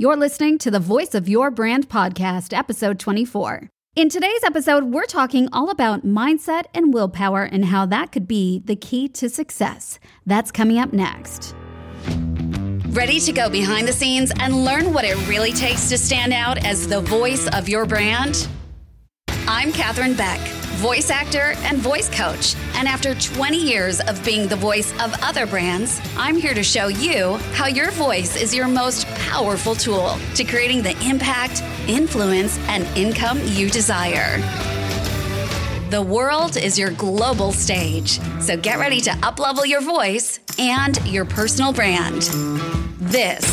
You're listening to the Voice of Your Brand podcast, episode 24. In today's episode, we're talking all about mindset and willpower and how that could be the key to success. That's coming up next. Ready to go behind the scenes and learn what it really takes to stand out as the voice of your brand? I'm Katherine Beck, voice actor and voice coach. And after 20 years of being the voice of other brands, I'm here to show you how your voice is your most powerful tool to creating the impact, influence, and income you desire. The world is your global stage, so get ready to up-level your voice and your personal brand. This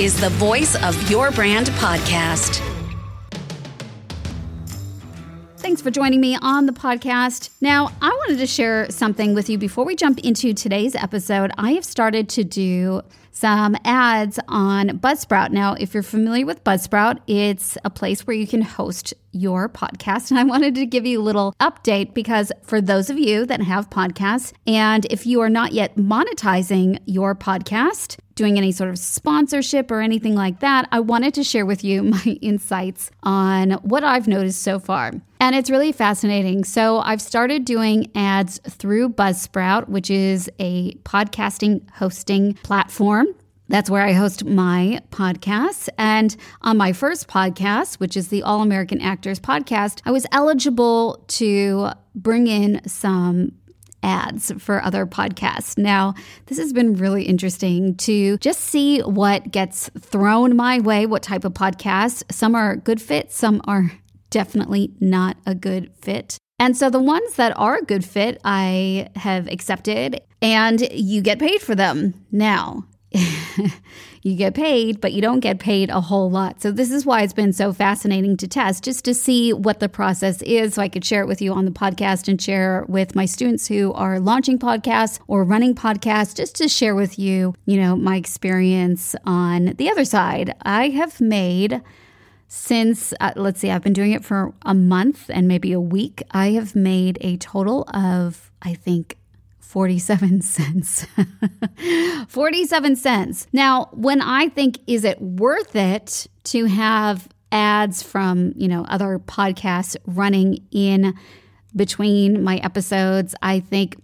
is the Voice of Your Brand podcast. Thanks for joining me on the podcast. Now, I wanted to share something with you before we jump into today's episode. I have started to do some ads on Buzzsprout. Now, if you're familiar with Buzzsprout, it's a place where you can host your podcast. And I wanted to give you a little update because for those of you that have podcasts, and if you are not yet monetizing your podcast, doing any sort of sponsorship or anything like that, I wanted to share with you my insights on what I've noticed so far. And it's really fascinating. So I've started doing ads through Buzzsprout, which is a podcasting hosting platform. That's where I host my podcasts. And on my first podcast, which is the All American Actors podcast, I was eligible to bring in some ads for other podcasts. Now, this has been really interesting to just see what gets thrown my way, what type of podcasts. Some are good fit, some are definitely not a good fit. And so the ones that are a good fit, I have accepted and you get paid for them. Now, you get paid, but you don't get paid a whole lot. So this is why it's been so fascinating to test, just to see what the process is so I could share it with you on the podcast and share with my students who are launching podcasts or running podcasts, just to share with you, my experience on the other side. I have made since, I've been doing it for a month and maybe a week. I have made a total of, I think, 47 cents. 47 cents. Now, when I think, is it worth it to have ads from, other podcasts running in between my episodes? I think,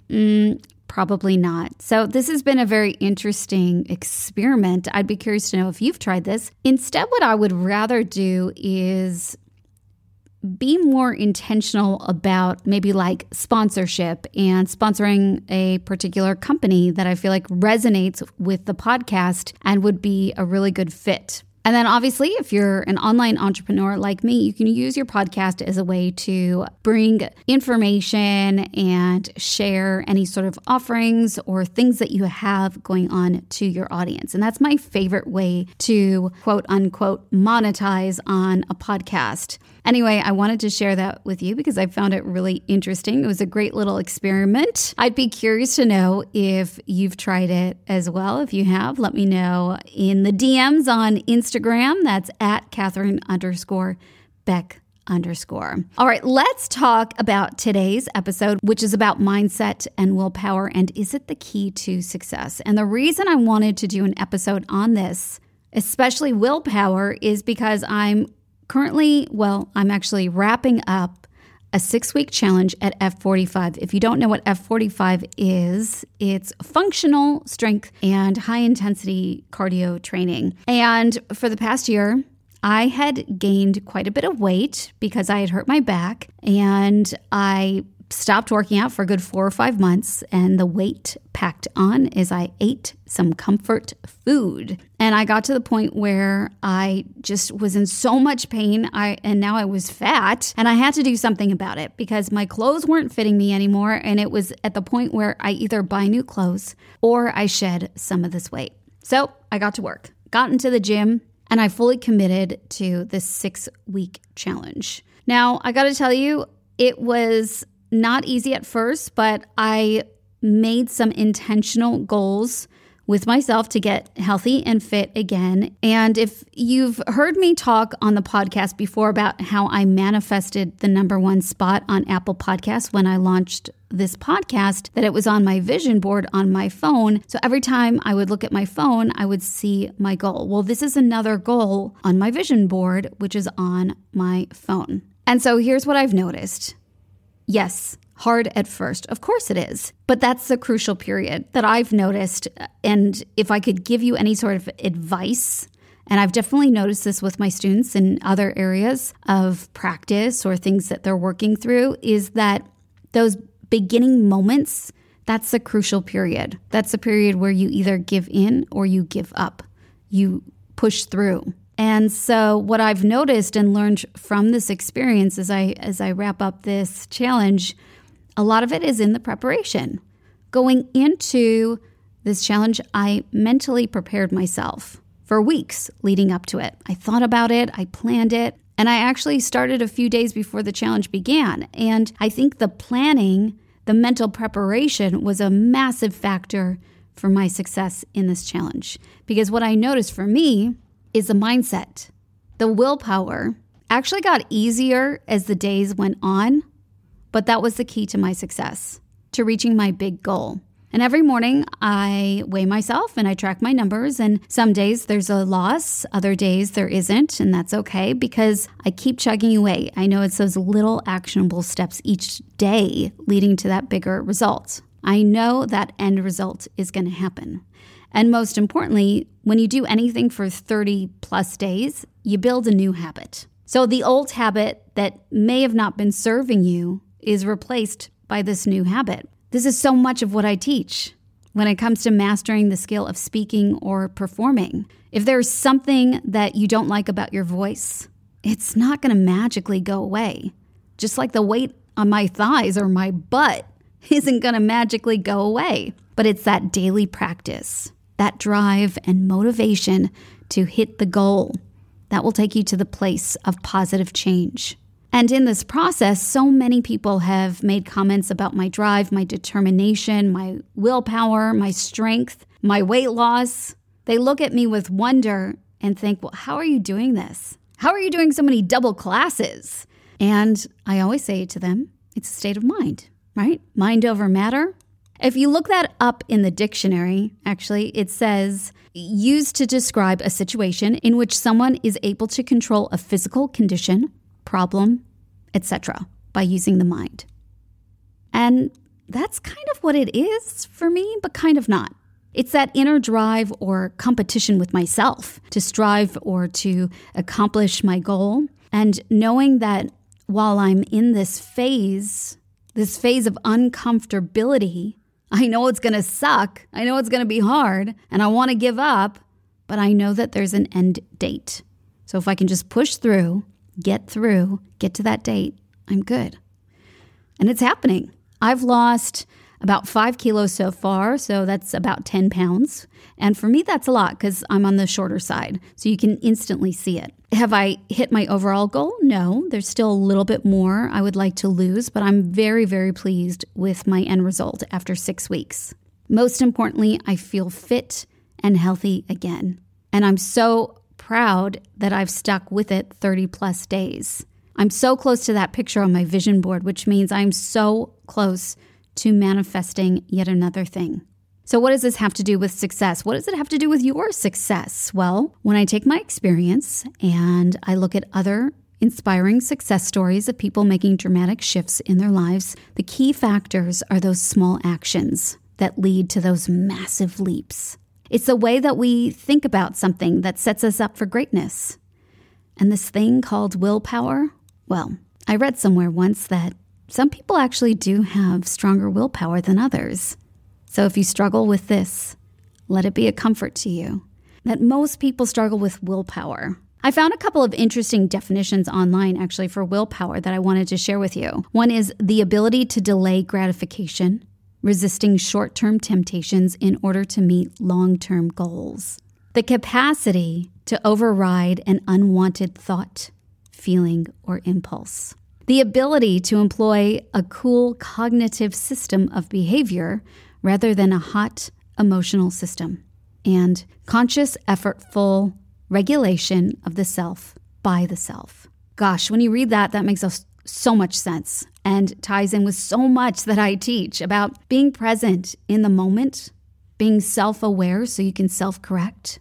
probably not. So this has been a very interesting experiment. I'd be curious to know if you've tried this. Instead, what I would rather do is be more intentional about maybe like sponsorship and sponsoring a particular company that I feel like resonates with the podcast and would be a really good fit. And then obviously, if you're an online entrepreneur like me, you can use your podcast as a way to bring information and share any sort of offerings or things that you have going on to your audience. And that's my favorite way to quote unquote monetize on a podcast. Anyway, I wanted to share that with you because I found it really interesting. It was a great little experiment. I'd be curious to know if you've tried it as well. If you have, let me know in the DMs on Instagram. That's at Katherine_Beck_. All right, let's talk about today's episode, which is about mindset and willpower. And is it the key to success? And the reason I wanted to do an episode on this, especially willpower, is because I'm actually wrapping up a 6-week challenge at F45. If you don't know what F45 is, it's functional strength and high-intensity cardio training. And for the past year, I had gained quite a bit of weight because I had hurt my back, and I stopped working out for a good 4 or 5 months, and the weight packed on as I ate some comfort food. And I got to the point where I just was in so much pain, and now I was fat, and I had to do something about it because my clothes weren't fitting me anymore, and it was at the point where I either buy new clothes or I shed some of this weight. So I got to work, got into the gym, and I fully committed to this 6-week challenge. Now, I got to tell you, it was not easy at first, but I made some intentional goals with myself to get healthy and fit again. And if you've heard me talk on the podcast before about how I manifested the number 1 spot on Apple Podcasts when I launched this podcast that it was on my vision board on my phone. So every time I would look at my phone, I would see my goal. Well, this is another goal on my vision board, which is on my phone. And so here's what I've noticed. Yes, hard at first. Of course it is. But that's the crucial period that I've noticed. And if I could give you any sort of advice, and I've definitely noticed this with my students in other areas of practice or things that they're working through, is that those beginning moments, that's the crucial period. That's the period where you either give in or you give up. You push through. And so what I've noticed and learned from this experience as I wrap up this challenge, a lot of it is in the preparation. Going into this challenge, I mentally prepared myself for weeks leading up to it. I thought about it, I planned it, and I actually started a few days before the challenge began. And I think the planning, the mental preparation was a massive factor for my success in this challenge. Because what I noticed for me is the mindset, the willpower actually got easier as the days went on, but that was the key to my success, to reaching my big goal. And every morning I weigh myself and I track my numbers, and some days there's a loss, other days there isn't, and that's okay because I keep chugging away. I know it's those little actionable steps each day leading to that bigger result. I know that end result is going to happen. And most importantly, when you do anything for 30 plus days, you build a new habit. So the old habit that may have not been serving you is replaced by this new habit. This is so much of what I teach when it comes to mastering the skill of speaking or performing. If there's something that you don't like about your voice, it's not going to magically go away. Just like the weight on my thighs or my butt isn't going to magically go away. But it's that daily practice, that drive and motivation to hit the goal that will take you to the place of positive change. And in this process, so many people have made comments about my drive, my determination, my willpower, my strength, my weight loss. They look at me with wonder and think, well, how are you doing this? How are you doing so many double classes? And I always say to them, it's a state of mind, right? Mind over matter. If you look that up in the dictionary, actually, it says, used to describe a situation in which someone is able to control a physical condition, problem, etc., by using the mind. And that's kind of what it is for me, but kind of not. It's that inner drive or competition with myself to strive or to accomplish my goal. And knowing that while I'm in this phase of uncomfortability, I know it's going to suck. I know it's going to be hard and I want to give up, but I know that there's an end date. So if I can just push through, get to that date, I'm good. And it's happening. I've lost about 5 kilos so far, so that's about 10 pounds. And for me, that's a lot because I'm on the shorter side, so you can instantly see it. Have I hit my overall goal? No, there's still a little bit more I would like to lose, but I'm very, very pleased with my end result after 6 weeks. Most importantly, I feel fit and healthy again. And I'm so proud that I've stuck with it 30 plus days. I'm so close to that picture on my vision board, which means I'm so close to manifesting yet another thing. So what does this have to do with success? What does it have to do with your success? Well, when I take my experience and I look at other inspiring success stories of people making dramatic shifts in their lives, the key factors are those small actions that lead to those massive leaps. It's the way that we think about something that sets us up for greatness. And this thing called willpower, well, I read somewhere once that some people actually do have stronger willpower than others. So if you struggle with this, let it be a comfort to you that most people struggle with willpower. I found a couple of interesting definitions online actually for willpower that I wanted to share with you. One is the ability to delay gratification, resisting short-term temptations in order to meet long-term goals. The capacity to override an unwanted thought, feeling, or impulse. The ability to employ a cool cognitive system of behavior rather than a hot emotional system. And conscious, effortful regulation of the self by the self. Gosh, when you read that, that makes us so much sense and ties in with so much that I teach about being present in the moment, being self-aware so you can self-correct,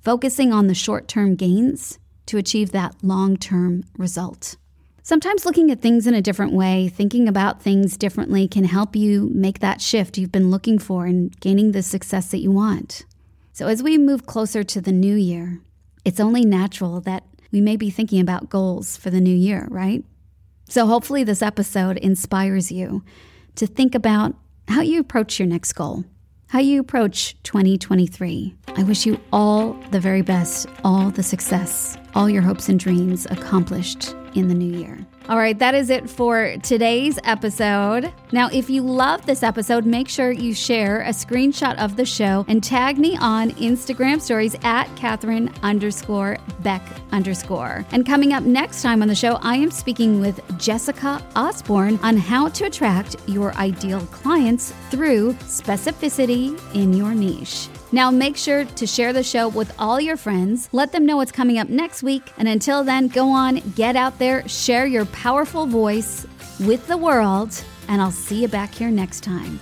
focusing on the short-term gains to achieve that long-term result. Sometimes looking at things in a different way, thinking about things differently can help you make that shift you've been looking for and gaining the success that you want. So as we move closer to the new year, it's only natural that we may be thinking about goals for the new year, right? So hopefully this episode inspires you to think about how you approach your next goal, how you approach 2023. I wish you all the very best, all the success, all your hopes and dreams accomplished in the new year. All right, that is it for today's episode. Now, if you love this episode, make sure you share a screenshot of the show and tag me on Instagram stories at Katherine_Beck_. And coming up next time on the show, I am speaking with Jessica Osborne on how to attract your ideal clients through specificity in your niche. Now, make sure to share the show with all your friends. Let them know what's coming up next week. And until then, go on, get out there, share your powerful voice with the world, and I'll see you back here next time.